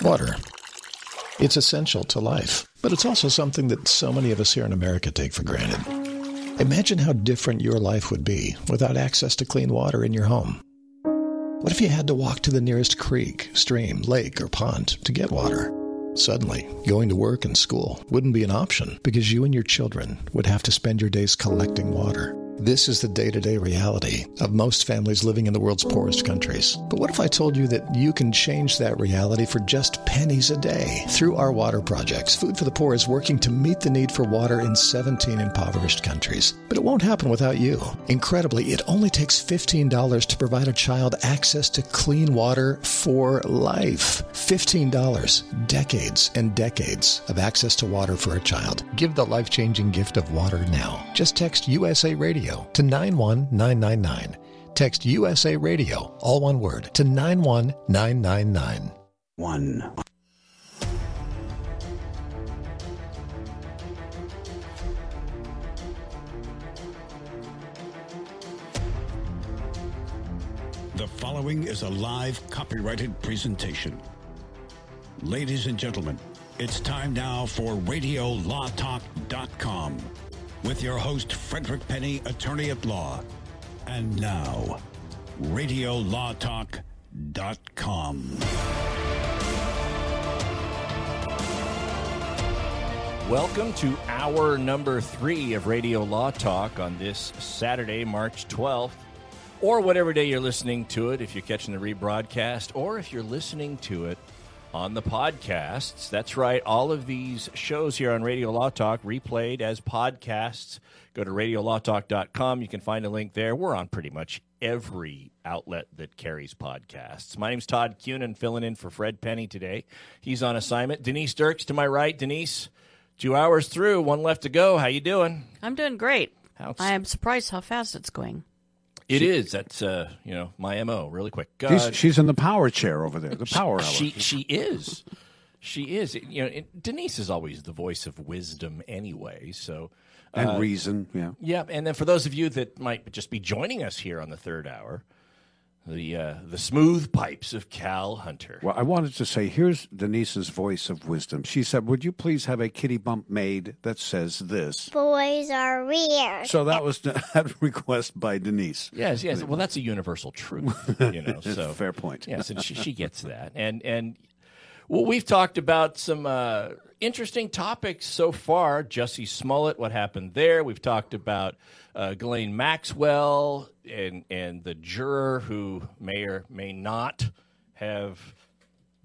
Water. It's essential to life, but it's also something that so many of us here in America take for granted. Imagine how different your life would be without access to clean water in your home. What if you had to walk to the nearest creek, stream, lake, or pond to get water? Suddenly, going to work and school wouldn't be an option because you and your children would have to spend your days collecting water. This is the day-to-day reality of most families living in the world's poorest countries. But what if I told you that you can change that reality for just pennies a day? Through our water projects, Food for the Poor is working to meet the need for water in 17 impoverished countries. But it won't happen without you. Incredibly, it only takes $15 to provide a child access to clean water for life. $15. Decades and decades of access to water for a child. Give the life-changing gift of water now. Just text USA Radio to 91999. Text USA Radio, all one word, to 91999. The following is a live copyrighted presentation. Ladies and gentlemen, it's time now for RadioLawTalk.com. With your host, Frederick Penny, attorney at law. And now, RadioLawTalk.com. Welcome to hour number 3 of Radio Law Talk on this Saturday, March 12th, or whatever day you're listening to it, if you're catching the rebroadcast, or if you're listening to it on the podcasts. That's right. All of these shows here on Radio Law Talk replayed as podcasts. Go to RadioLawTalk.com. You can find a link there. We're on pretty much every outlet that carries podcasts. My name's Todd Cunin, filling in for Fred Penny today. He's on assignment. Denise Dirks to my right. Denise, 2 hours through, one left to go. How you doing? I'm doing great. I am surprised how fast it's going. It is. That's, you know, my MO, really quick. She's in the power chair over there, the power hour. She is. She is. You know, Denise is always the voice of wisdom anyway, so. And reason, yeah. Yeah, and then for those of you that might just be joining us here on the third hour, the smooth pipes of Cal Hunter. Well, I wanted to say, here's Denise's voice of wisdom. She said, would you please have a kitty bump made that says this? Boys are weird. So that was that request by Denise. Yes, yes. Well, that's a universal truth, you know. So fair point. Yes, and she gets that. And well, we've talked about some interesting topics so far. Jesse Smollett, what happened there. We've talked about Ghislaine Maxwell and the juror who may or may not have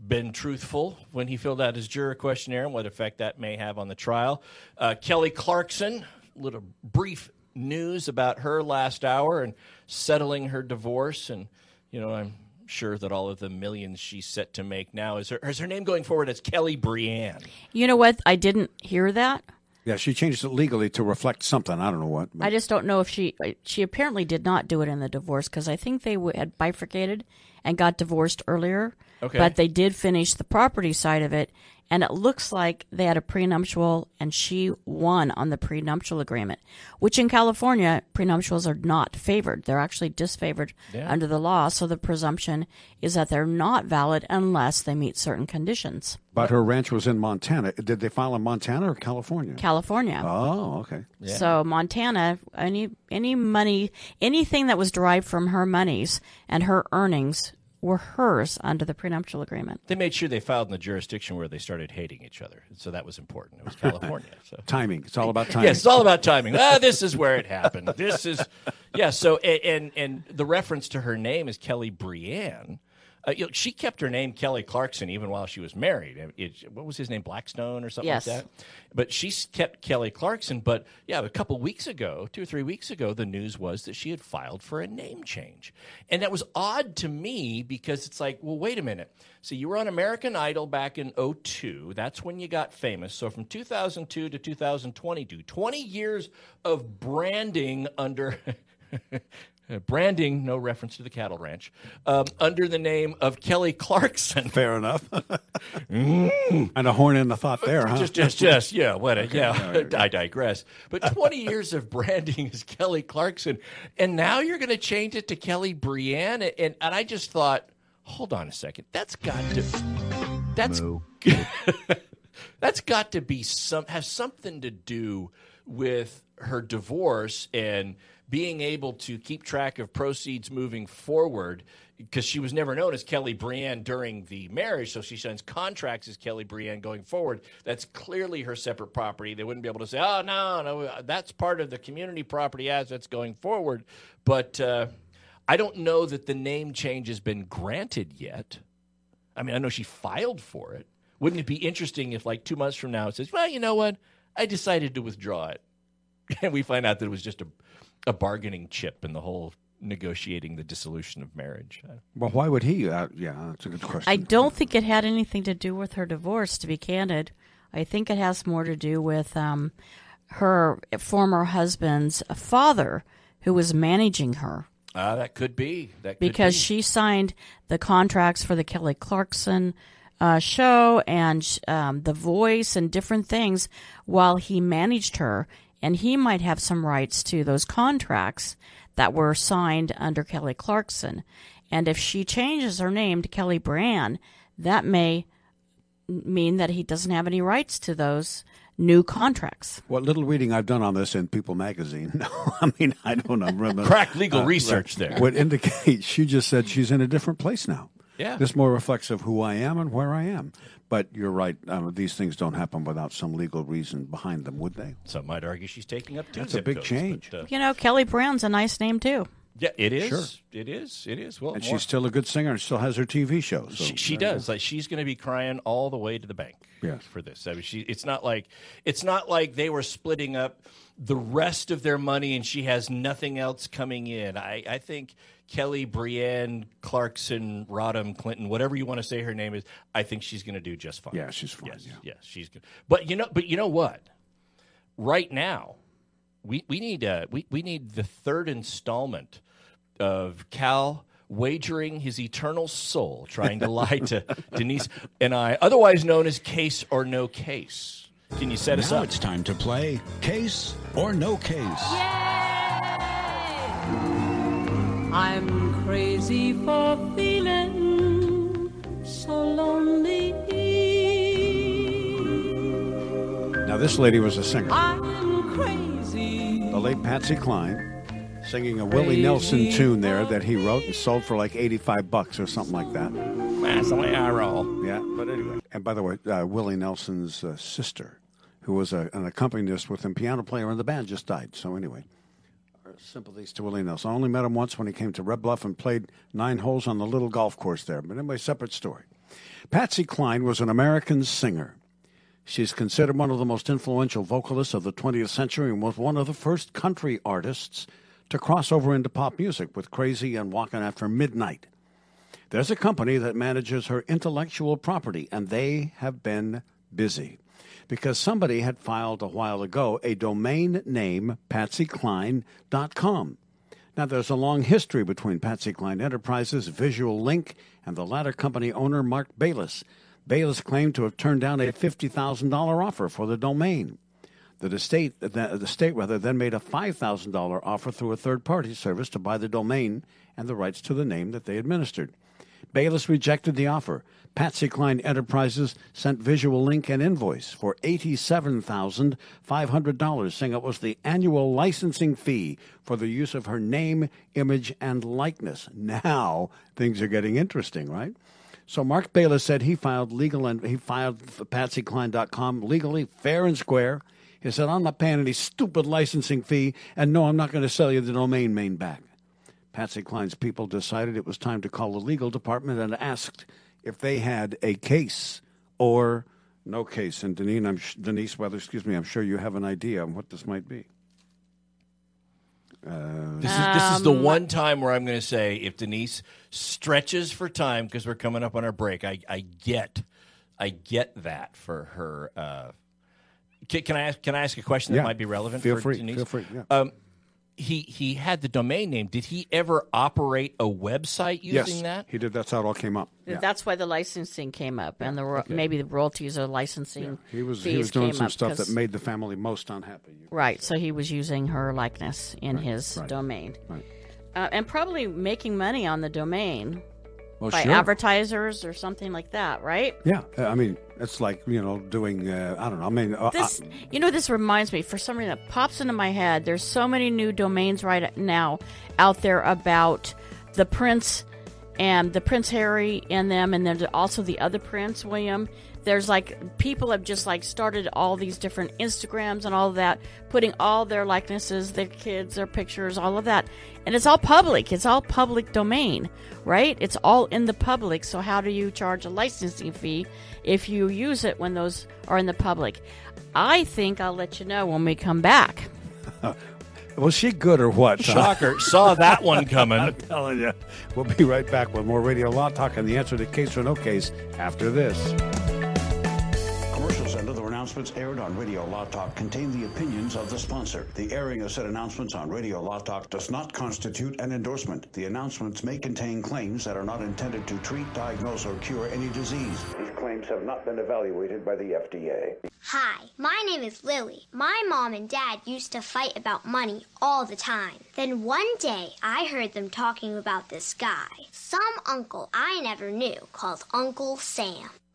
been truthful when he filled out his juror questionnaire and what effect that may have on the trial. Kelly Clarkson, a little brief news about her last hour and settling her divorce. And, you know, I'm sure that all of the millions she's set to make now is her name going forward as Kelly Brienne. You know what? I didn't hear that. Yeah, she changed it legally to reflect something. I don't know what. But I just don't know if she apparently did not do it in the divorce, because I think they had bifurcated and got divorced earlier. Okay. But they did finish the property side of it, and it looks like they had a prenuptial, and she won on the prenuptial agreement, which in California, prenuptials are not favored. They're actually disfavored under the law, so the presumption is that they're not valid unless they meet certain conditions. But her ranch was in Montana. Did they file in Montana or California? California. Oh, okay. Yeah. So Montana, any money, anything that was derived from her monies and her earnings were hers under the prenuptial agreement. They made sure they filed in the jurisdiction where they started hating each other. So that was important. It was California. So. Timing. It's all about timing. Yes, it's all about timing. This is where it happened. This is, yeah. So, and the reference to her name is Kelly Brienne. You know, she kept her name Kelly Clarkson even while she was married. What was his name? Blackstone or something like that? But she kept Kelly Clarkson. But yeah, a couple weeks ago, 2 or 3 weeks ago, the news was that she had filed for a name change. And that was odd to me because it's like, well, wait a minute. So you were on American Idol back in 2002. That's when you got famous. So from 2002 to 2022, 20 years of branding under... branding, no reference to the cattle ranch, under the name of Kelly Clarkson. Fair enough. And a horn in the thought there, huh? Just, yeah, what a, okay, yeah, right. I digress. But 20 years of branding as Kelly Clarkson, and now you're going to change it to Kelly Brienne, and I just thought, hold on a second, that's got to... that's that's got to be something to do with her divorce and being able to keep track of proceeds moving forward, because she was never known as Kelly Breanne during the marriage, so she signs contracts as Kelly Breanne going forward. That's clearly her separate property. They wouldn't be able to say, oh, no, that's part of the community property as that's going forward. But I don't know that the name change has been granted yet. I mean, I know she filed for it. Wouldn't it be interesting if, like, 2 months from now it says, well, you know what, I decided to withdraw it. And we find out that it was just a bargaining chip in the whole negotiating the dissolution of marriage. Well, why would he? Yeah, that's a good question. I don't think it had anything to do with her divorce, to be candid. I think it has more to do with her former husband's father, who was managing her. That could be. Because she signed the contracts for the Kelly Clarkson show and The Voice and different things while he managed her. And he might have some rights to those contracts that were signed under Kelly Clarkson. And if she changes her name to Kelly Breanne, that may mean that he doesn't have any rights to those new contracts. What little reading I've done on this in People magazine, I don't know. Crack legal research there. Would indicate she just said she's in a different place now. Yeah. This more reflects of who I am and where I am. But you're right. These things don't happen without some legal reason behind them, would they? Some might argue she's taking up two. That's a big change. But, Kelly Breanne's a nice name, too. Yeah, it is. Sure. It is. Well, and she's still a good singer and still has her TV show. So she does. Like, she's going to be crying all the way to the bank for this. I mean, it's not like they were splitting up the rest of their money and she has nothing else coming in. I think Kelly Breanne Clarkson Rodham Clinton, whatever you want to say her name is, I think she's going to do just fine. Yeah, she's fine. Yes, she's good. But you know what? Right now, we need the third installment of Cal wagering his eternal soul, trying to lie to Denise and I, otherwise known as Case or No Case. Can you set us up? Now it's time to play Case or No Case. Yay! I'm crazy for feeling so lonely. Now this lady was a singer. I'm crazy. The late Patsy Cline. Singing a Willie Nelson tune there that he wrote and sold for like $85 or something like that. That's the way I roll. Yeah, but anyway. And by the way, Willie Nelson's sister, who was an accompanist with him, piano player in the band, just died. So anyway, our sympathies to Willie Nelson. I only met him once when he came to Red Bluff and played 9 holes on the little golf course there. But anyway, separate story. Patsy Cline was an American singer. She's considered one of the most influential vocalists of the 20th century and was one of the first country artists to cross over into pop music with Crazy and Walkin' After Midnight. There's a company that manages her intellectual property, and they have been busy because somebody had filed a while ago a domain name, patsycline.com. Now, there's a long history between Patsy Cline Enterprises, Visual Link, and the latter company owner, Mark Bayless. Bayless claimed to have turned down a $50,000 offer for the domain. The state then made a $5,000 offer through a third-party service to buy the domain and the rights to the name that they administered. Bayless rejected the offer. Patsy Cline Enterprises sent Visual Link an invoice for $87,500, saying it was the annual licensing fee for the use of her name, image, and likeness. Now things are getting interesting, right? So Mark Bayless said he filed PatsyCline.com legally, fair and square. He said, I'm not paying any stupid licensing fee, and no, I'm not going to sell you the domain back. Patsy Cline's people decided it was time to call the legal department and asked if they had a case or no case. And Denise, I'm sure you have an idea on what this might be. This is the one time where I'm going to say, if Denise stretches for time, because we're coming up on our break, I get that for her. Can I ask a question that might be relevant for Denise? Feel free. Yeah. He had the domain name. Did he ever operate a website using that? Yes, he did. That's how it all came up. Yeah. That's why the licensing came up, and maybe the royalties or licensing He was doing some stuff that made the family most unhappy. Right, so he was using her likeness in his domain. Right. And probably making money on the domain. well, by advertisers or something like that, right? Yeah. I mean, it's like, you know, doing, I don't know. I mean, this, you know, this reminds me, for something that pops into my head, there's so many new domains right now out there about the prince and the Prince Harry and them, and then also the other Prince William. There's like people have just like started all these different Instagrams and all of that, putting all their likenesses, their kids, their pictures, all of that. And it's all public. It's all public domain, right? It's all in the public. So how do you charge a licensing fee if you use it when those are in the public? I think I'll let you know when we come back. Was she good or what? Shocker. Saw that one coming. I'm telling you. We'll be right back with more Radio Law Talk and the answer to Case or No Case after this. Commercials and other announcements aired on Radio Law Talk contain the opinions of the sponsor. The airing of said announcements on Radio Law Talk does not constitute an endorsement. The announcements may contain claims that are not intended to treat, diagnose, or cure any disease. These claims have not been evaluated by the FDA. Hi, my name is Lily. My mom and dad used to fight about money all the time. Then one day, I heard them talking about this guy, some uncle I never knew called Uncle Sam.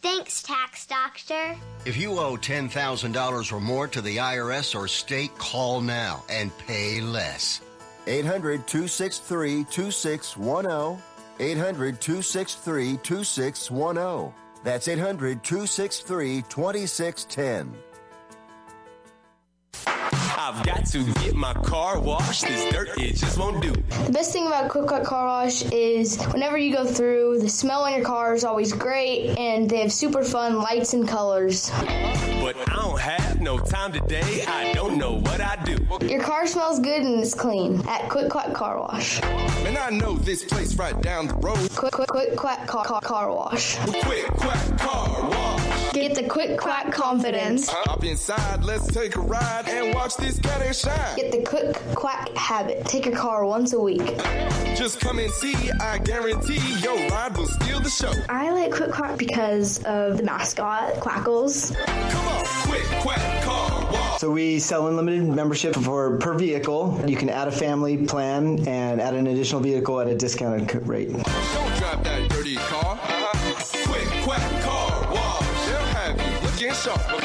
Thanks, Tax Doctor. If you owe $10,000 or more to the IRS or state, call now and pay less. 800-263-2610. 800-263-2610. That's 800-263-2610. I've got to get my car washed. This dirt, it just won't do. The best thing about Quick Cut Car Wash is whenever you go through, the smell in your car is always great, and they have super fun lights and colors. But I don't have no time today. I don't know what I do. Your car smells good and it's clean at Quick Cut Car Wash. And I know this place right down the road. Quick Quick Car Wash. Quick Quack Car Wash. Get the Quick Quack confidence. Hop inside, let's take a ride and watch this. Get the Quick Quack habit. Take your car once a week. Just come and see. I guarantee your ride will steal the show. I like Quick Quack because of the mascot, Quackles. Come on, Quick Quack Car Wash. So we sell unlimited membership for per vehicle. You can add a family plan and add an additional vehicle at a discounted rate. Don't drive that dirty car. Quick Quack Car Wash. They'll have you looking sharp.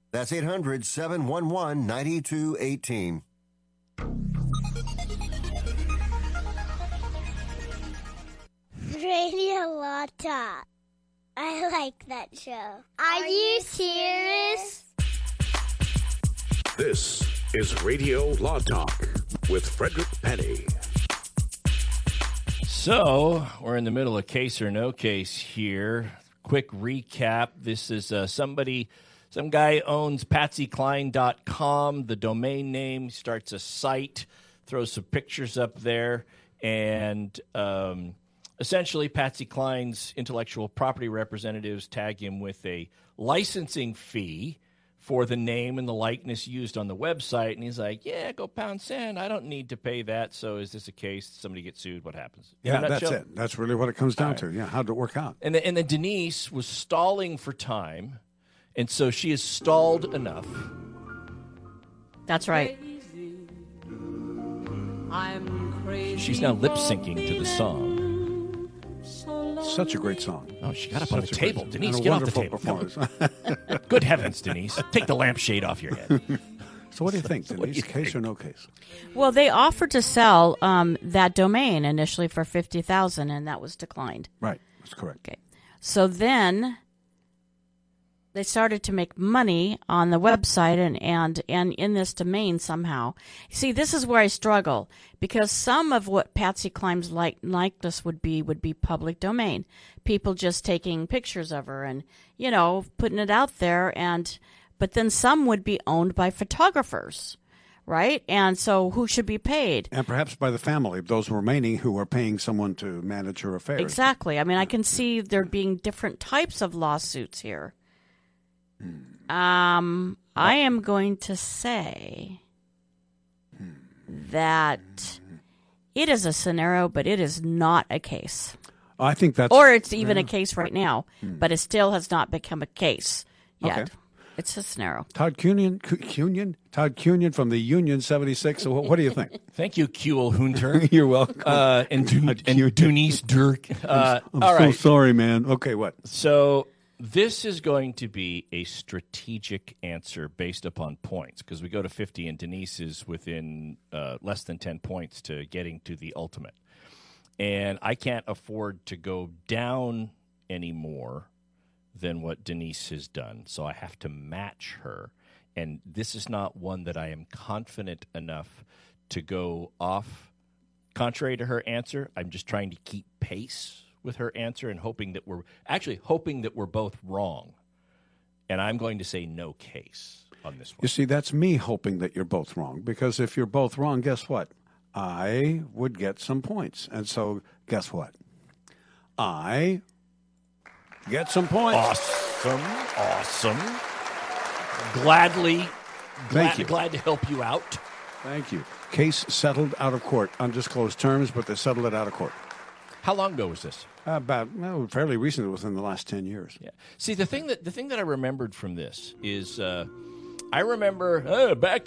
That's 800-711-9218. Radio Law Talk. I like that show. Are you serious? This is Radio Law Talk with Frederick Penny. So, we're in the middle of case or no case here. Quick recap. This is some guy owns PatsyCline.com, the domain name, starts a site, throws some pictures up there, and essentially Patsy Cline's intellectual property representatives tag him with a licensing fee for the name and the likeness used on the website, and he's like, yeah, go pound sand. I don't need to pay that, so is this a case? Somebody gets sued? What happens? Yeah, that's it. That's really what it comes down to. Yeah, how'd it work out? And then Denise was stalling for time, and so she has stalled enough. That's right. I'm crazy. She's now lip-syncing to the song. Such a great song. Oh, she got up on the table. Denise, get off the table. Good heavens, Denise. Take the lampshade off your head. So what do you think, Denise? Case or no case? Well, they offered to sell that domain initially for $50,000, and that was declined. Right. That's correct. Okay. So then they started to make money on the website and in this domain somehow. See, this is where I struggle, because some of what Patsy Cline's likeness would be public domain. People just taking pictures of her and, putting it out there. But then some would be owned by photographers, right? And so who should be paid? And perhaps by the family, those remaining who are paying someone to manage her affairs. Exactly. I mean, I can see there being different types of lawsuits here. I am going to say that it is a scenario, but it is not a case. I think that's... Or it's even a case right now, but it still has not become a case yet. Okay. It's a scenario. Todd Cunin from the Union 76. So what do you think? Thank you, Kuel Hunter. You're welcome. And Denise Dirk. I'm sorry, man. Okay, what? So... this is going to be a strategic answer based upon points, because we go to 50 and Denise is within less than 10 points to getting to the ultimate. And I can't afford to go down any more than what Denise has done, so I have to match her. And this is not one that I am confident enough to go off. Contrary to her answer, I'm just trying to keep pace with her answer and hoping that we're both wrong. And I'm going to say no case on this one. You see, that's me hoping that you're both wrong, because if you're both wrong, guess what? I would get some points. And so guess what? I get some points. Awesome. Glad to help you out. Thank you. Case settled out of court. Undisclosed terms, but they settled it out of court. How long ago was this? Fairly recently, within the last 10 years. Yeah. See, the thing that I remembered from this is back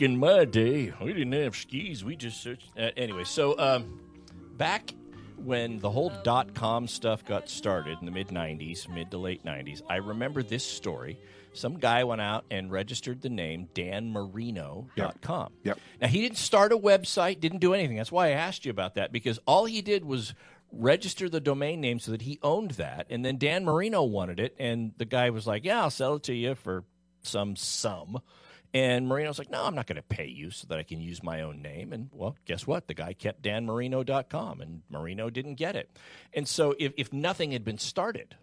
in my day, we didn't have skis. We just searched. Anyway, so back when the whole .com stuff got started in the mid to late 90s, I remember this story. Some guy went out and registered the name danmarino.com. Yep. Now, he didn't start a website, didn't do anything. That's why I asked you about that, because all he did was register the domain name so that he owned that, and then Dan Marino wanted it, and the guy was like, yeah, I'll sell it to you for some sum. And Marino's like, no, I'm not going to pay you so that I can use my own name. And, well, guess what? The guy kept danmarino.com, and Marino didn't get it. And so if nothing had been started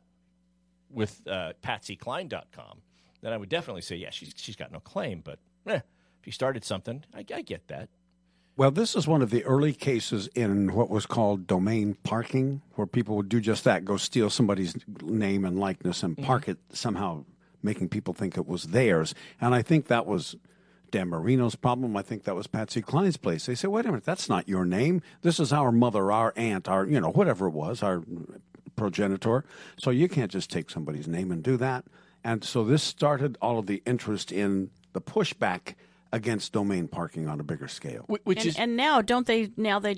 with PatsyCline.com, then I would definitely say, yeah, she's got no claim, but if you started something, I get that. Well, this is one of the early cases in what was called domain parking, where people would do just that, go steal somebody's name and likeness and park it, somehow making people think it was theirs. And I think that was Dan Marino's problem. I think that was Patsy Cline's place. They said, wait a minute, that's not your name. This is our mother, our aunt, our, whatever it was, our progenitor. So you can't just take somebody's name and do that. And so this started all of the interest in the pushback against domain parking on a bigger scale, now they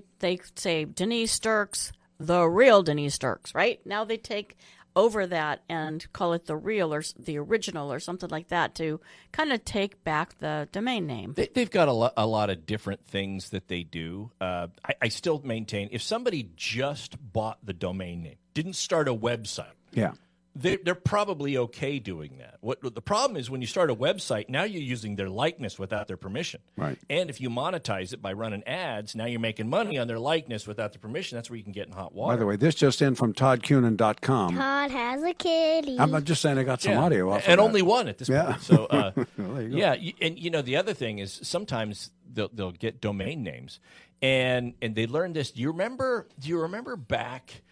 say Denise Dirks, the real Denise Dirks, right? Now they take over that and call it the real or the original or something like that to kind of take back the domain name. They've got a lot of different things that they do. I still maintain if somebody just bought the domain name, didn't start a website, yeah, they're probably okay doing that. What the problem is when you start a website, now you're using their likeness without their permission. Right. And if you monetize it by running ads, now you're making money on their likeness without their permission. That's where you can get in hot water. By the way, this just in from ToddCunin.com. Todd has a kitty. I'm just saying I got some audio off of and that. Only one at this point. So, well, there you go. And the other thing is sometimes they'll get domain names, and they learn this. Do you remember back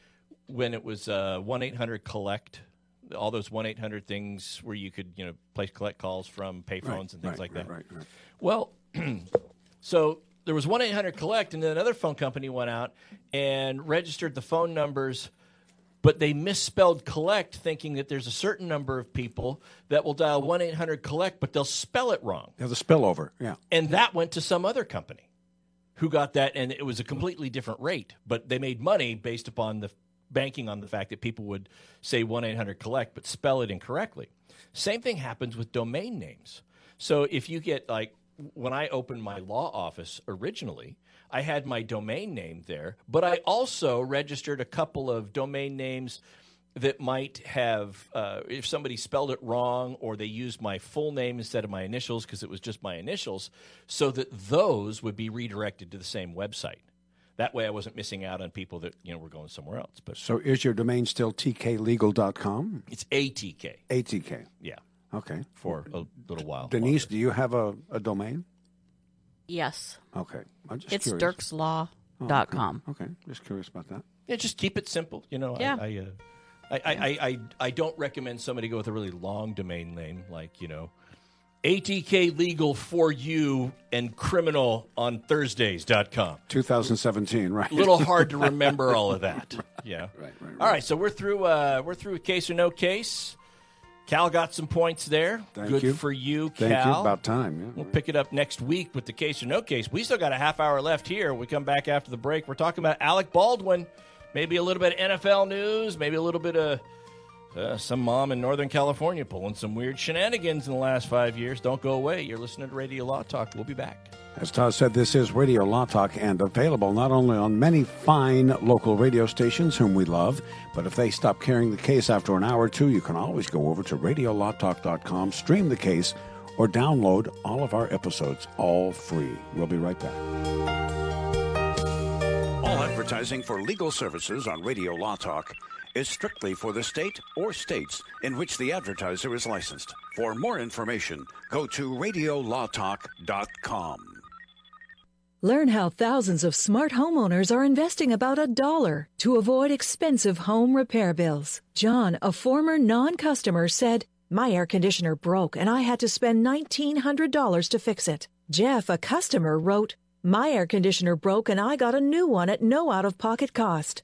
when it was 1-800-COLLECT? All those 1-800 things where you could, place collect calls from payphones and things like that. Right. Well, so there was 1-800-COLLECT, and then another phone company went out and registered the phone numbers, but they misspelled collect, thinking that there's a certain number of people that will dial 1-800-COLLECT, but they'll spell it wrong. There's a spillover, yeah. And that went to some other company who got that, and it was a completely different rate, but they made money based upon the banking on the fact that people would say 1-800-COLLECT but spell it incorrectly. Same thing happens with domain names. So if you get, like, when I opened my law office originally, I had my domain name there, but I also registered a couple of domain names that might have, if somebody spelled it wrong or they used my full name instead of my initials because it was just my initials, so that those would be redirected to the same website. That way I wasn't missing out on people that, were going somewhere else. But so is your domain still tklegal.com? It's ATK. ATK. Yeah. Okay. For a little while. Denise, do you have a domain? Yes. Okay. I'm just curious. It's dirkslaw.com. Okay. Just curious about that. Yeah, just keep it simple. Yeah. I don't recommend somebody go with a really long domain name like, ATK legal for you and criminal on Thursdays.com. 2017, right? A little hard to remember all of that. Yeah. Right. All right, so we're through case or no case. Cal got some points there. Thank you. Good for you, Cal. Thank you. About time. Yeah, we'll pick it up next week with the case or no case. We still got a half hour left here. We come back after the break. We're talking about Alec Baldwin. Maybe a little bit of NFL news. Maybe a little bit of some mom in Northern California pulling some weird shenanigans in the last 5 years. Don't go away. You're listening to Radio Law Talk. We'll be back. As Todd said, this is Radio Law Talk, and available not only on many fine local radio stations, whom we love, but if they stop carrying the case after an hour or two, you can always go over to RadioLawTalk.com, stream the case, or download all of our episodes, all free. We'll be right back. All advertising for legal services on Radio Law Talk is strictly for the state or states in which the advertiser is licensed. For more information, go to RadioLawTalk.com. Learn how thousands of smart homeowners are investing about $1 to avoid expensive home repair bills. John, a former non-customer, said, "My air conditioner broke and I had to spend $1,900 to fix it." Jeff, a customer, wrote, "My air conditioner broke and I got a new one at no out-of-pocket cost."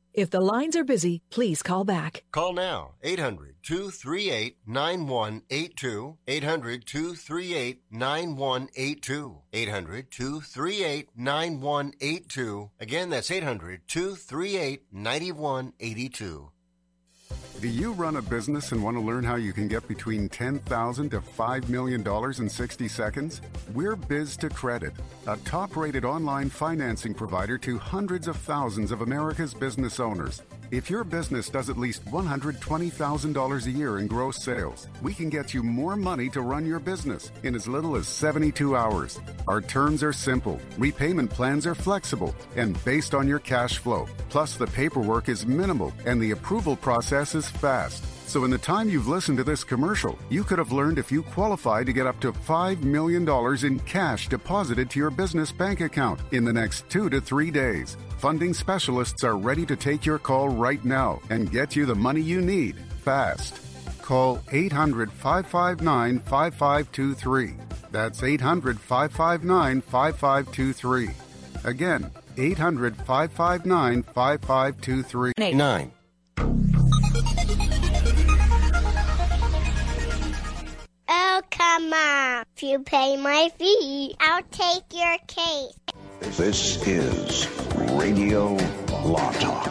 If the lines are busy, please call back. Call now, 800-238-9182, 800-238-9182, 800-238-9182. Again, that's 800-238-9182. Do you run a business and want to learn how you can get between $10,000 to $5 million in 60 seconds? We're Biz2Credit, a top-rated online financing provider to hundreds of thousands of America's business owners. If your business does at least $120,000 a year in gross sales, we can get you more money to run your business in as little as 72 hours. Our terms are simple, repayment plans are flexible, and based on your cash flow. Plus, the paperwork is minimal, and the approval process is fast. So in the time you've listened to this commercial, you could have learned if you qualify to get up to $5 million in cash deposited to your business bank account in the next 2 to 3 days. Funding specialists are ready to take your call right now and get you the money you need fast. Call 800-559-5523. That's 800-559-5523. Again, 800-559-5523. 9. Oh, come on. If you pay my fee, I'll take your case. This is Radio Law Talk.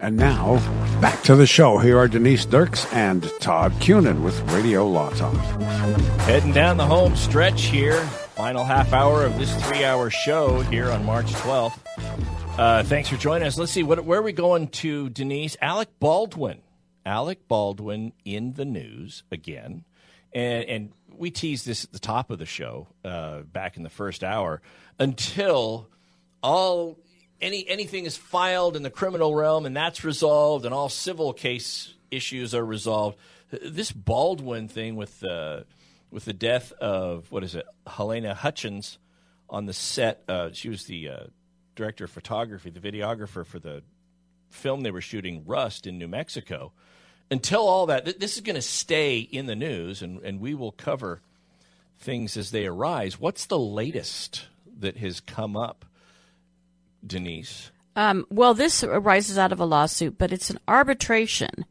And now, back to the show. Here are Denise Dirks and Todd Cunin with Radio Law Talk. Heading down the home stretch here. Final half hour of this 3-hour show here on March 12th. Thanks for joining us. Let's see, where are we going to, Denise? Alec Baldwin. Alec Baldwin in the news again. And we teased this at the top of the show back in the first hour until all... Anything is filed in the criminal realm, and that's resolved, and all civil case issues are resolved. This Baldwin thing with the death of Halyna Hutchins on the set. She was the director of photography, the videographer for the film they were shooting, Rust, in New Mexico. Until all that, this is going to stay in the news, and we will cover things as they arise. What's the latest that has come up? Denise? Well, this arises out of a lawsuit, but it's an arbitration.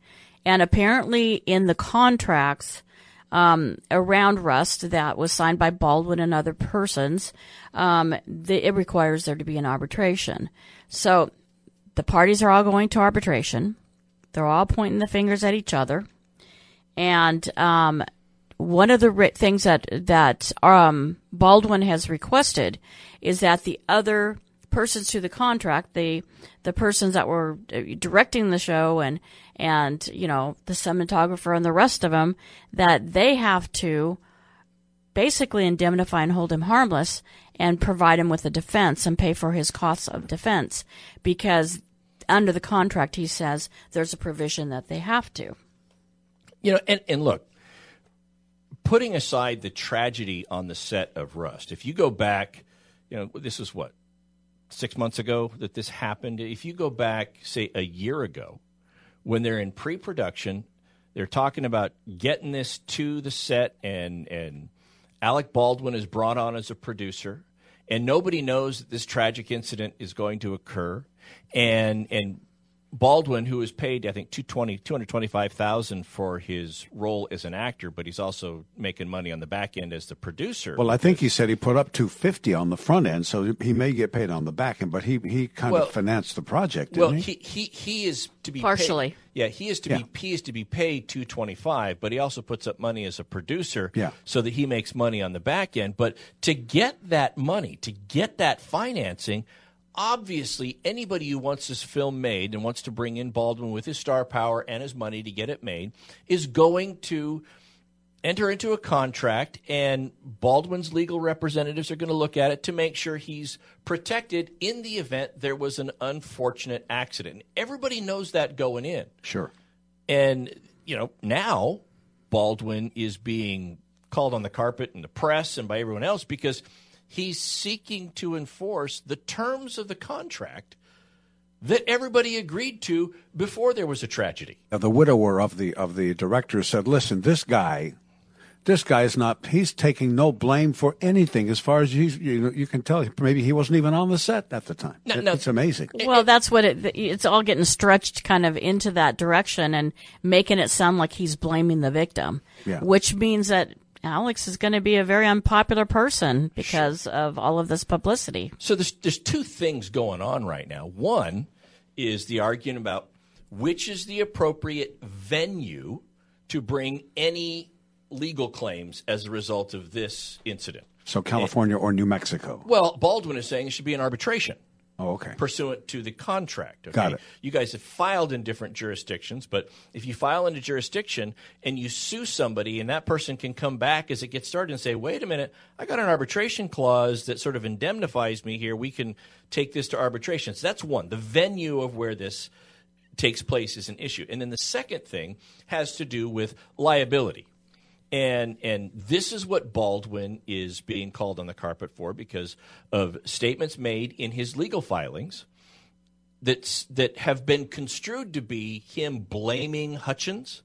And apparently in the contracts around Rust that was signed by Baldwin and other persons, it requires there to be an arbitration. So the parties are all going to arbitration. They're all pointing the fingers at each other. And one of the things that Baldwin has requested is that the other persons to the contract, the persons that were directing the show and you know, the cinematographer and the rest of them, that they have to basically indemnify and hold him harmless and provide him with a defense and pay for his costs of defense, because under the contract, he says there's a provision that they have to. You know, and look, putting aside the tragedy on the set of Rust, if you go back, you know, this is what, 6 months ago that this happened. If you go back, say, a year ago, when they're in pre-production, they're talking about getting this to the set, and Alec Baldwin is brought on as a producer, and nobody knows that this tragic incident is going to occur. And Baldwin, who was paid, I think, $225,000 for his role as an actor, but he's also making money on the back end as the producer. Well, I think he said he put up $250,000 on the front end, so he may get paid on the back end, but he kind of financed the project, didn't he? Well, he is to be partially. Paid, yeah, he is to be paid $225,000, but he also puts up money as a producer, so that he makes money on the back end. But to get that money, to get that financing. Obviously, anybody who wants this film made and wants to bring in Baldwin with his star power and his money to get it made is going to enter into a contract, and Baldwin's legal representatives are going to look at it to make sure he's protected in the event there was an unfortunate accident. Everybody knows that going in. Sure. And, you know, now Baldwin is being called on the carpet in the press and by everyone else because – he's seeking to enforce the terms of the contract that everybody agreed to before there was a tragedy. Now, the widower of the director said, "Listen, this guy is not. He's taking no blame for anything. As far as you can tell, maybe he wasn't even on the set at the time. No. It's amazing. Well, that's what it's all getting stretched kind of into that direction and making it sound like he's blaming the victim, which means that." Alex is going to be a very unpopular person because of all of this publicity. So there's two things going on right now. One is the argument about which is the appropriate venue to bring any legal claims as a result of this incident. So California or New Mexico? Well, Baldwin is saying it should be an arbitration. Oh, okay. Pursuant to the contract. Okay? Got it. You guys have filed in different jurisdictions, but if you file in a jurisdiction and you sue somebody and that person can come back as it gets started and say, wait a minute, I got an arbitration clause that sort of indemnifies me here. We can take this to arbitration. So that's one. The venue of where this takes place is an issue. And then the second thing has to do with liability. And this is what Baldwin is being called on the carpet for because of statements made in his legal filings that have been construed to be him blaming Hutchins.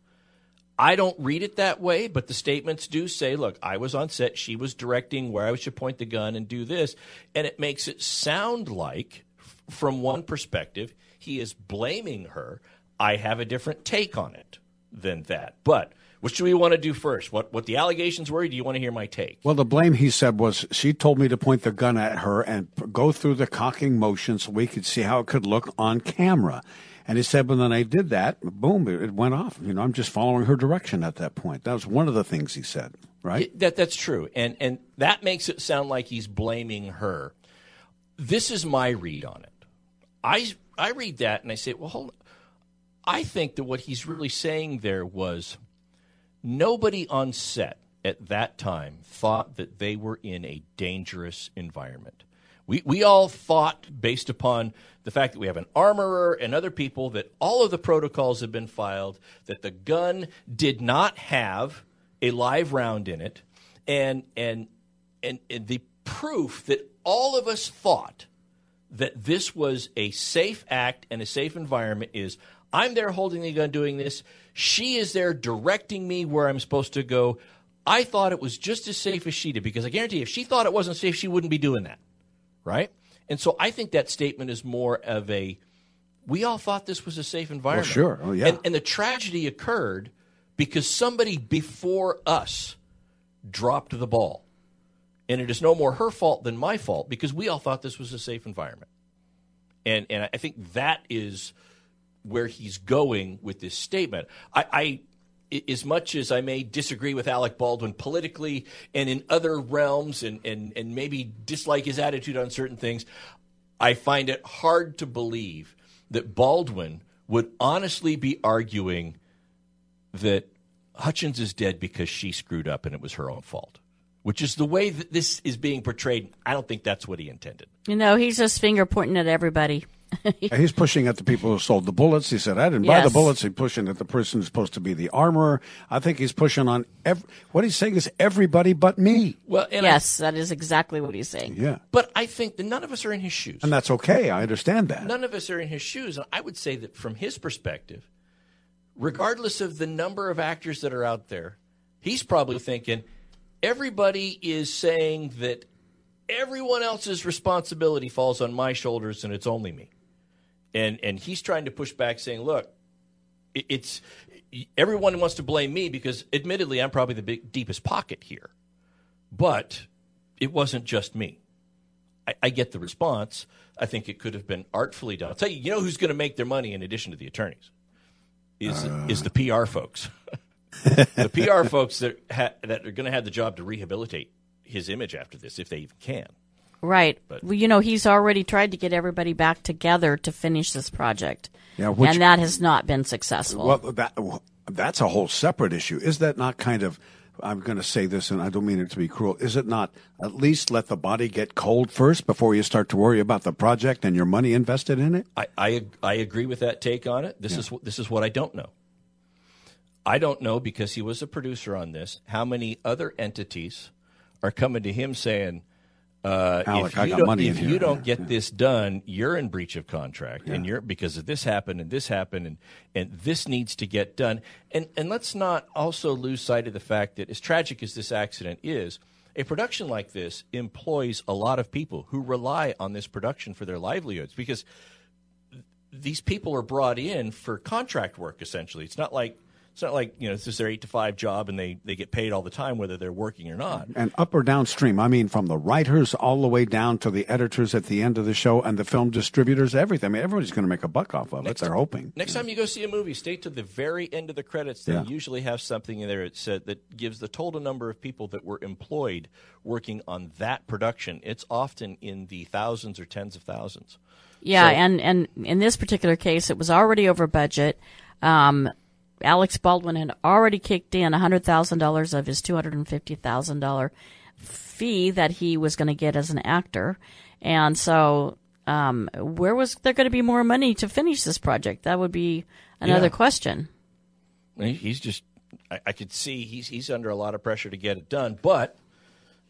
I don't read it that way, but the statements do say, look, I was on set, she was directing where I should point the gun and do this. And it makes it sound like, from one perspective, he is blaming her. I have a different take on it than that. But what do we want to do first? What the allegations were? Do you want to hear my take? Well, the blame, he said, was she told me to point the gun at her and go through the cocking motion so we could see how it could look on camera. And he said, well, then I did that. Boom, it went off. You know, I'm just following her direction at that point. That was one of the things he said, right? That's true. And that makes it sound like he's blaming her. This is my read on it. I read that and I say, well, hold on. I think that what he's really saying there was nobody on set at that time thought that they were in a dangerous environment. We all thought, based upon the fact that we have an armorer and other people, that all of the protocols have been filed, that the gun did not have a live round in it, and the proof that all of us thought that this was a safe act and a safe environment is I'm there holding the gun doing this. She is there directing me where I'm supposed to go. I thought it was just as safe as she did, because I guarantee you, if she thought it wasn't safe, she wouldn't be doing that. Right? And so I think that statement is more of a, we all thought this was a safe environment. Well, sure. Oh, yeah. And the tragedy occurred because somebody before us dropped the ball. And it is no more her fault than my fault, because we all thought this was a safe environment. And I think that is where he's going with this statement. I as much as I may disagree with Alec Baldwin politically and in other realms and maybe dislike his attitude on certain things, I find it hard to believe that Baldwin would honestly be arguing that Hutchins is dead because she screwed up and it was her own fault, which is the way that this is being portrayed. I don't think that's what he intended. You know, he's just finger pointing at everybody. He's pushing at the people who sold the bullets. He said, I didn't buy the bullets. He's pushing at the person who's supposed to be the armorer. I think he's pushing on what he's saying is everybody but me. Well, that is exactly what he's saying. Yeah. But I think that none of us are in his shoes. And that's okay. I understand that. None of us are in his shoes. And I would say that from his perspective, regardless of the number of actors that are out there, he's probably thinking everybody is saying that everyone else's responsibility falls on my shoulders and it's only me. And he's trying to push back, saying, look, it's everyone wants to blame me because, admittedly, I'm probably the deepest pocket here. But it wasn't just me. I get the response. I think it could have been artfully done. I'll tell you, you know who's going to make their money in addition to the attorneys? Is the PR folks. The PR folks that are going to have the job to rehabilitate his image after this, if they even can. Right. But, well, you know, he's already tried to get everybody back together to finish this project, and that has not been successful. Well, that's a whole separate issue. Is that not kind of, I'm going to say this, and I don't mean it to be cruel, is it not at least let the body get cold first before you start to worry about the project and your money invested in it? I agree with that take on it. This is what I don't know. I don't know, because he was a producer on this, how many other entities are coming to him saying, Alec, if you don't get this done, you're in breach of contract, and you're because of this happened, and this needs to get done. And let's not also lose sight of the fact that, as tragic as this accident is, a production like this employs a lot of people who rely on this production for their livelihoods, because these people are brought in for contract work, essentially. It's not like, you know, this is their 8-to-5 job and they get paid all the time whether they're working or not. And up or downstream, I mean, from the writers all the way down to the editors at the end of the show and the film distributors, everything. I mean, everybody's going to make a buck off of it, they're hoping. Next time you go see a movie, stay to the very end of the credits. They usually have something in there that gives the total number of people that were employed working on that production. It's often in the thousands or tens of thousands. Yeah, so, and in this particular case, it was already over budget. Alec Baldwin had already kicked in $100,000 of his $250,000 fee that he was going to get as an actor. And so where was there going to be more money to finish this project? That would be another question. He's just – I could see he's under a lot of pressure to get it done. But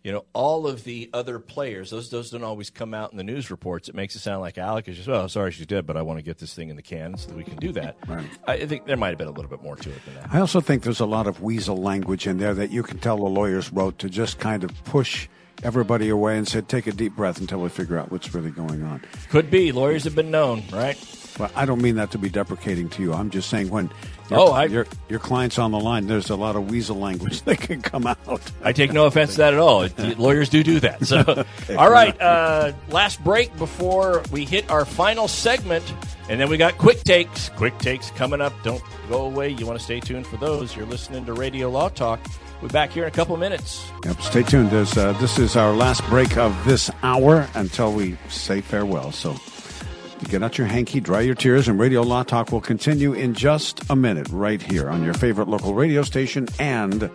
You know, all of the other players, those don't always come out in the news reports. It makes it sound like Alec is just, oh, sorry she's dead, but I want to get this thing in the can so that we can do that. Right. I think there might have been a little bit more to it than that. I also think there's a lot of weasel language in there that you can tell the lawyers wrote to just kind of push everybody away and said, take a deep breath until we figure out what's really going on. Could be. Lawyers have been known, right? Well, I don't mean that to be deprecating to you. I'm just saying when your client's on the line, there's a lot of weasel language that can come out. I take no offense to that at all. Lawyers do that. So, all right, last break before we hit our final segment, and then we got quick takes. Quick takes coming up. Don't go away. You want to stay tuned for those. You're listening to Radio Law Talk. We'll be back here in a couple of minutes. Yep, stay tuned. This is our last break of this hour until we say farewell. So get out your hanky, dry your tears, and Radio Law Talk will continue in just a minute right here on your favorite local radio station and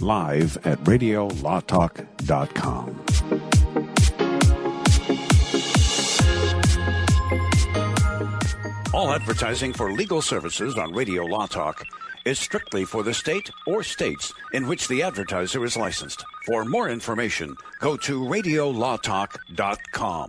live at RadioLawTalk.com. All advertising for legal services on Radio Law Talk is strictly for the state or states in which the advertiser is licensed. For more information, go to RadioLawTalk.com.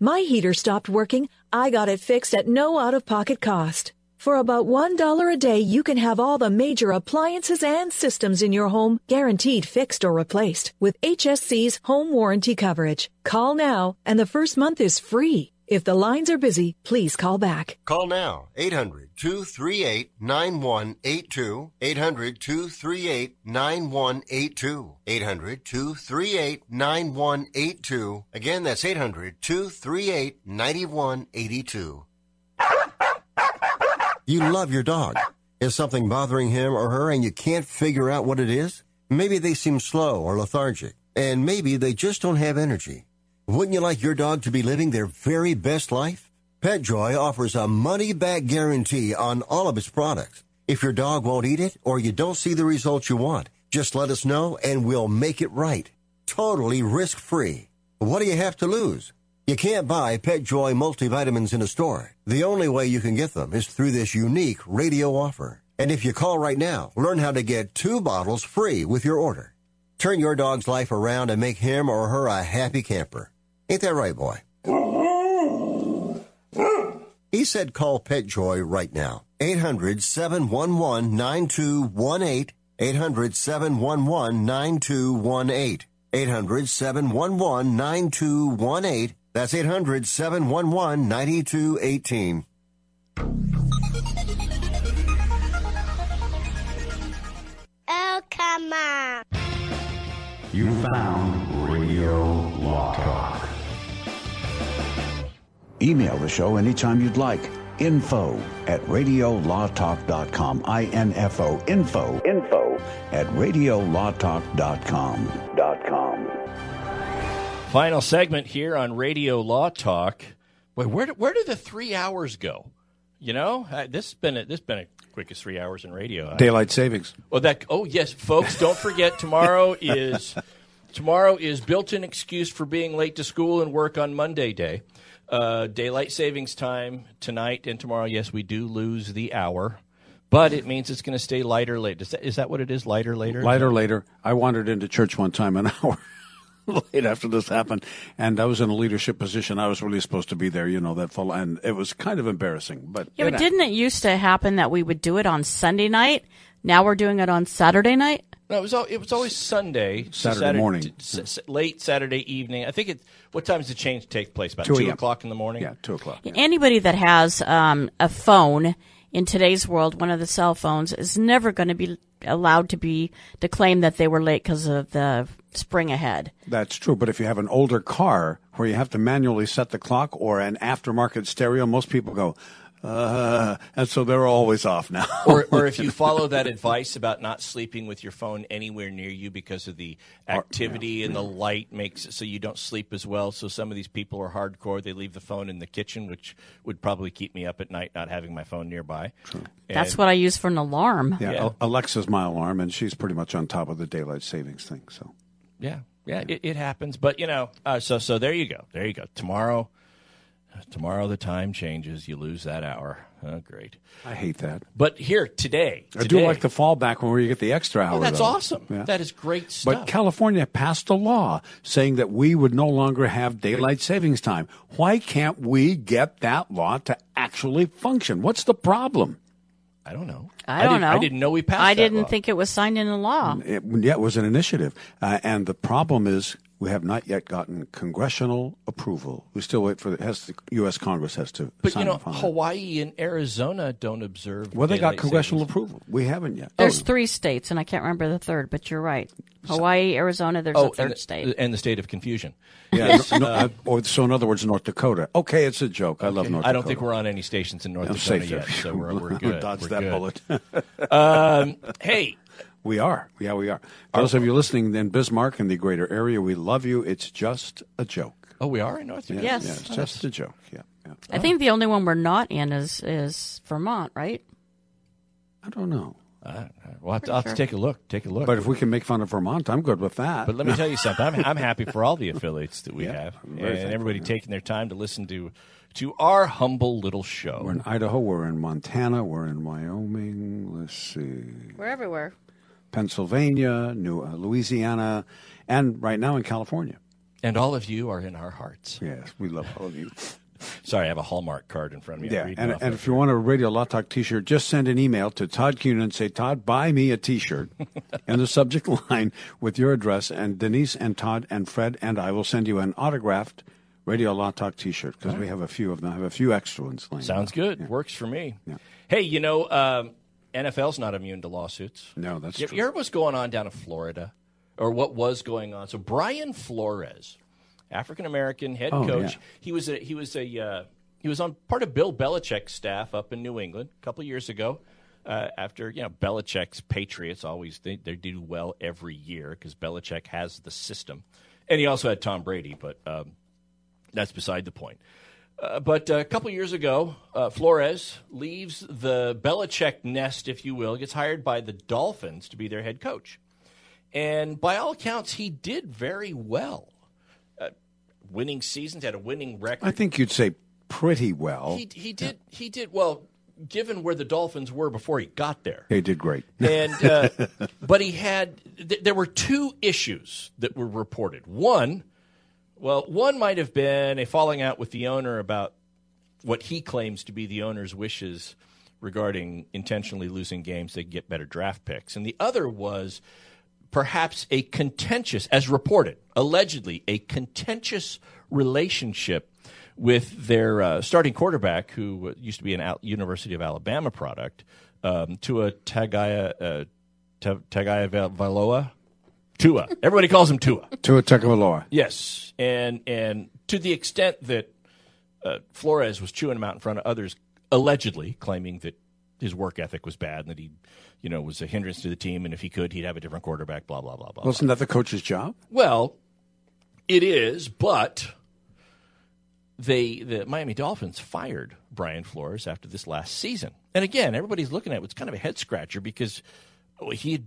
"My heater stopped working. I got it fixed at no out-of-pocket cost." For about $1 a day, you can have all the major appliances and systems in your home guaranteed fixed or replaced with HSC's home warranty coverage. Call now, and the first month is free. If the lines are busy, please call back. Call now, 800-238-9182, 800-238-9182, 800-238-9182. Again, that's 800-238-9182. You love your dog. Is something bothering him or her and you can't figure out what it is? Maybe they seem slow or lethargic, and maybe they just don't have energy. Wouldn't you like your dog to be living their very best life? PetJoy offers a money-back guarantee on all of its products. If your dog won't eat it or you don't see the results you want, just let us know and we'll make it right. Totally risk-free. What do you have to lose? You can't buy PetJoy multivitamins in a store. The only way you can get them is through this unique radio offer. And if you call right now, learn how to get 2 bottles free with your order. Turn your dog's life around and make him or her a happy camper. Ain't that right, boy? He said call PetJoy right now. 800-711-9218. 800-711-9218. 800-711-9218. That's 800-711-9218. Oh, come on. You found Radio Law Talk. Email the show anytime you'd like. info@radiolawtalk.com. I-N-F-O. Info@radiolawtalk.com. Final segment here on Radio Law Talk. Wait, where do the 3 hours go? You know, this has been a quickest 3 hours in radio. Daylight savings. Well, oh yes, folks, don't forget tomorrow is built-in excuse for being late to school and work on Monday day. Daylight savings time tonight and tomorrow. Yes, we do lose the hour, but it means it's going to stay lighter later. Is that what it is? Lighter later. Lighter later. I wandered into church one time an hour late after this happened, and I was in a leadership position. I was really supposed to be there, you know, that full, and it was kind of embarrassing. But yeah, but didn't it used to happen that we would do it on Sunday night? Now we're doing it on Saturday night. No, it was always Sunday. Saturday morning. Late Saturday evening. I think what time does the change take place? About 2 o'clock in the morning? Yeah, 2 o'clock. Yeah. Anybody that has a phone in today's world, one of the cell phones, is never going to be allowed to claim that they were late because of the spring ahead. That's true. But if you have an older car where you have to manually set the clock or an aftermarket stereo, most people go, and so they're always off now. or if you follow that advice about not sleeping with your phone anywhere near you because of the activity and the light makes it so you don't sleep as well. So some of these people are hardcore. They leave the phone in the kitchen, which would probably keep me up at night not having my phone nearby. True. That's what I use for an alarm. Yeah, Alexa's my alarm, and she's pretty much on top of the daylight savings thing. So yeah. It happens. But, you know, so there you go. There you go. Tomorrow the time changes. You lose that hour. Oh, great. I hate that. But here, today. I do like the fallback where you get the extra hour. Oh, that's awesome. Yeah. That is great stuff. But California passed a law saying that we would no longer have daylight savings time. Why can't we get that law to actually function? What's the problem? I don't know. I don't know. I didn't know we passed that law. I didn't think it was signed into law. It was an initiative. And the problem is, we have not yet gotten congressional approval. We still wait for the U.S. Congress has to sign off on it. But, Hawaii and Arizona don't observe. Well, they got congressional approval. We haven't yet. There's 3 states, and I can't remember the third, but you're right. Hawaii, Arizona, there's a third state. And the state of confusion. Yeah. So in other words, North Dakota. Okay, it's a joke. I love North Dakota. I don't think we're on any stations in North Dakota yet, so we're good. We'll dodge that bullet. Hey. We are. Yeah, we are. Those of you listening in Bismarck and the greater area, we love you. It's just a joke. Oh, we are in North Dakota? Yes. Yeah, it's just a joke. Yeah. I think the only one we're not in is Vermont, right? I don't know. I'll have to take a look. But if we can make fun of Vermont, I'm good with that. But let me tell you something. I'm happy for all the affiliates that we have and everybody taking their time to listen to our humble little show. We're in Idaho. We're in Montana. We're in Wyoming. Let's see. We're everywhere. Pennsylvania, Louisiana, and right now in California. And all of you are in our hearts. Yes, we love all of you. Sorry, I have a Hallmark card in front of me. Yeah, and if you want a Radio Law Talk T-shirt, just send an email to Todd Cunin and say, Todd, buy me a T-shirt, and the subject line with your address, and Denise and Todd and Fred and I will send you an autographed Radio Law Talk T-shirt because we have a few of them. I have a few extra ones. Sounds good. Yeah. Works for me. Yeah. Hey, you know... NFL's not immune to lawsuits. No, that's true. You heard what's going on down in Florida, or what was going on? So Brian Flores, African-American head coach, he was on part of Bill Belichick's staff up in New England a couple years ago. After Belichick's Patriots always they do well every year because Belichick has the system, and he also had Tom Brady, but that's beside the point. But a couple years ago, Flores leaves the Belichick nest, if you will, gets hired by the Dolphins to be their head coach. And by all accounts, he did very well. Winning seasons, had a winning record. I think you'd say pretty well. He did well. given where the Dolphins were before he got there. He did great. And but he had there were two issues that were reported. One might have been a falling out with the owner about what he claims to be the owner's wishes regarding intentionally losing games they get better draft picks. And the other was perhaps a contentious, as reported, allegedly a contentious relationship with their starting quarterback, who used to be an University of Alabama product, Tua Tagovailoa. Tua. Everybody calls him Tua. Tua Tagovailoa. Yes. And to the extent that Flores was chewing him out in front of others, allegedly claiming that his work ethic was bad and that he, you know, was a hindrance to the team, and if he could, he'd have a different quarterback, blah, blah, blah, blah. Well, isn't that the coach's job? Well, it is, but the Miami Dolphins fired Brian Flores after this last season. And again, everybody's looking at it. It's kind of a head-scratcher because he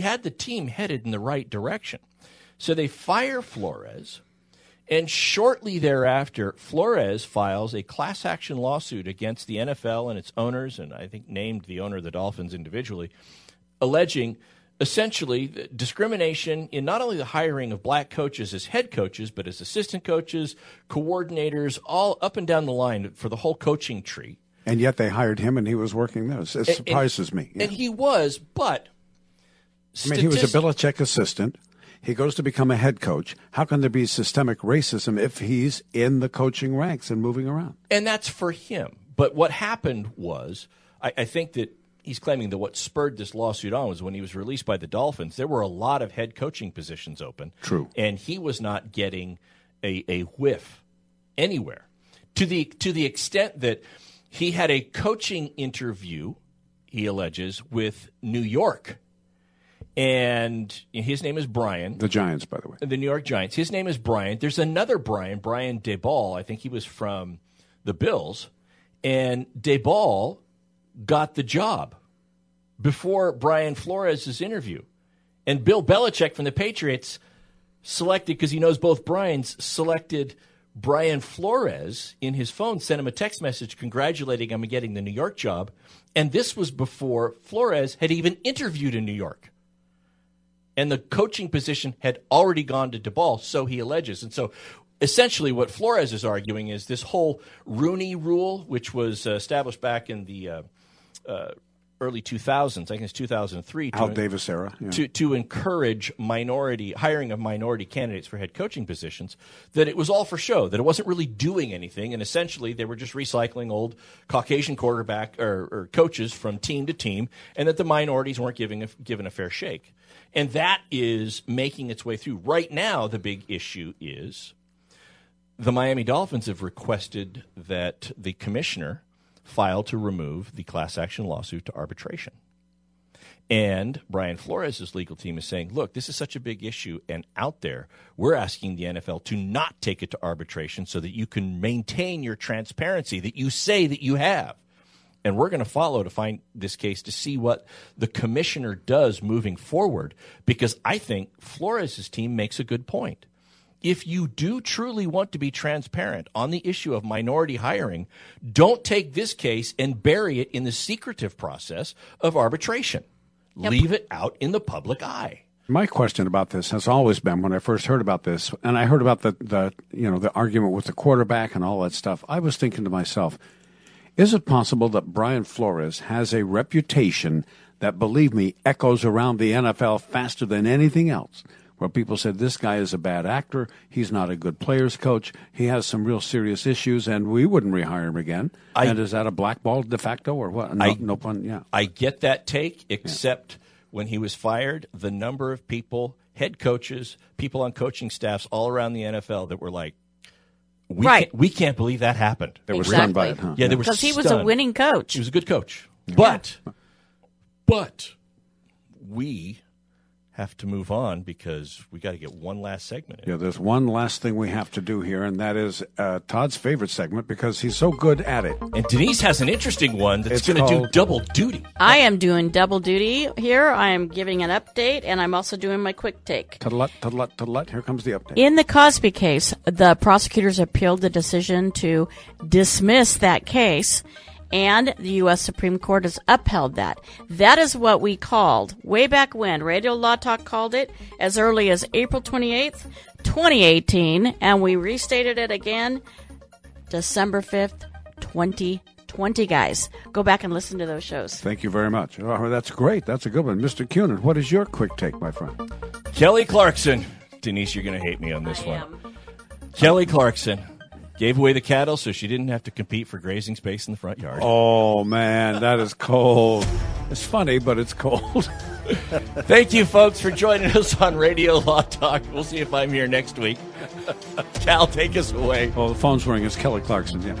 had the team headed in the right direction. So they fire Flores, and shortly thereafter, Flores files a class action lawsuit against the NFL and its owners, and I think named the owner of the Dolphins individually, alleging essentially discrimination in not only the hiring of black coaches as head coaches, but as assistant coaches, coordinators, all up and down the line for the whole coaching tree. And yet they hired him, and he was working those. It surprises me. Yeah. And he was, but he was a Belichick assistant. He goes to become a head coach. How can there be systemic racism if he's in the coaching ranks and moving around? And that's for him. But what happened was, I think that he's claiming that what spurred this lawsuit on was when he was released by the Dolphins, there were a lot of head coaching positions open. True. And he was not getting a whiff anywhere. To the extent that he had a coaching interview, he alleges, with New York. And his name is Brian. The Giants, by the way. The New York Giants. His name is Brian. There's another Brian, Brian Daboll. I think he was from the Bills. And Daboll got the job before Brian Flores' interview. And Bill Belichick from the Patriots selected, because he knows both Brians, selected Brian Flores in his phone, sent him a text message congratulating him on getting the New York job. And this was before Flores had even interviewed in New York. And the coaching position had already gone to Daboll, so he alleges. And so essentially what Flores is arguing is this whole Rooney Rule, which was established back in the early 2000s, I think it's 2003. Al Davis era. Yeah. To encourage hiring of minority candidates for head coaching positions, that it was all for show, that it wasn't really doing anything. And essentially they were just recycling old Caucasian quarterback or coaches from team to team, and that the minorities weren't given a fair shake. And that is making its way through. Right now, the big issue is the Miami Dolphins have requested that the commissioner file to remove the class action lawsuit to arbitration. And Brian Flores' legal team is saying, look, this is such a big issue, and out there, we're asking the NFL to not take it to arbitration so that you can maintain your transparency that you say that you have. And we're going to follow to find this case to see what the commissioner does moving forward, because I think Flores' team makes a good point. If you do truly want to be transparent on the issue of minority hiring, don't take this case and bury it in the secretive process of arbitration. Yep. Leave it out in the public eye. My question about this has always been, when I first heard about this, and I heard about the argument with the quarterback and all that stuff, I was thinking to myself, is it possible that Brian Flores has a reputation that, believe me, echoes around the NFL faster than anything else, where people said this guy is a bad actor, he's not a good players coach, he has some real serious issues, and we wouldn't rehire him again? And is that a blackball de facto or what? No pun, yeah. I get that take, except when he was fired, the number of people, head coaches, people on coaching staffs all around the NFL that were like, we can't believe that happened. They were stunned by it, huh? Yeah, they were stunned. Because he was a winning coach. He was a good coach. Yeah. But we have to move on because we got to get one last segment in. Yeah, there's one last thing we have to do here, and that is Todd's favorite segment because he's so good at it. And Denise has an interesting one that's going to do double duty. I am doing double duty here. I am giving an update, and I'm also doing my quick take. Tuddle-ut, tuddle-ut, tuddle-ut. Here comes the update. In the Cosby case, the prosecutors appealed the decision to dismiss that case, And the U.S. Supreme Court has upheld that. That is what we called, way back when, Radio Law Talk called it as early as April 28th, 2018, and we restated it again December 5th, 2020, guys. Go back and listen to those shows. Thank you very much. Oh, that's great. That's a good one. Mr. Cunin, what is your quick take, my friend? Kelly Clarkson. Denise, you're going to hate me on this one. Kelly Clarkson gave away the cattle so she didn't have to compete for grazing space in the front yard. Oh, man, that is cold. It's funny, but it's cold. Thank you, folks, for joining us on Radio Law Talk. We'll see if I'm here next week. Cal, take us away. Oh, the phone's ringing. It's Kelly Clarkson. Yeah.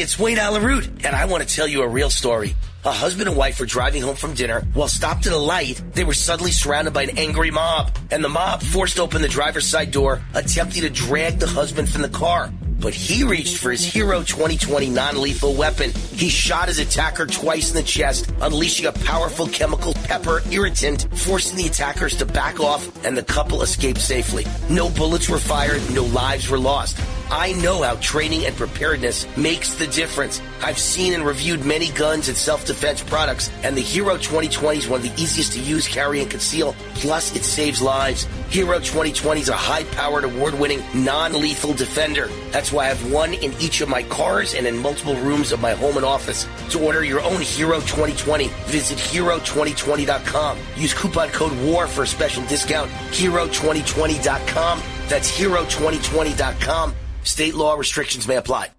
It's Wayne Allyn Root, and I want to tell you a real story. A husband and wife were driving home from dinner. While stopped at a light, they were suddenly surrounded by an angry mob, and the mob forced open the driver's side door, attempting to drag the husband from the car. But he reached for his Hero 2020 non-lethal weapon. He shot his attacker twice in the chest, unleashing a powerful chemical pepper irritant, forcing the attackers to back off, and the couple escaped safely. No bullets were fired, no lives were lost. I know how training and preparedness makes the difference. I've seen and reviewed many guns and self-defense products, and the Hero 2020 is one of the easiest to use, carry, and conceal. Plus, it saves lives. Hero 2020 is a high-powered, award-winning, non-lethal defender. That's why I have one in each of my cars and in multiple rooms of my home and office. To order your own Hero 2020, visit Hero2020.com. Use coupon code WAR for a special discount. Hero2020.com. That's Hero2020.com. State law restrictions may apply.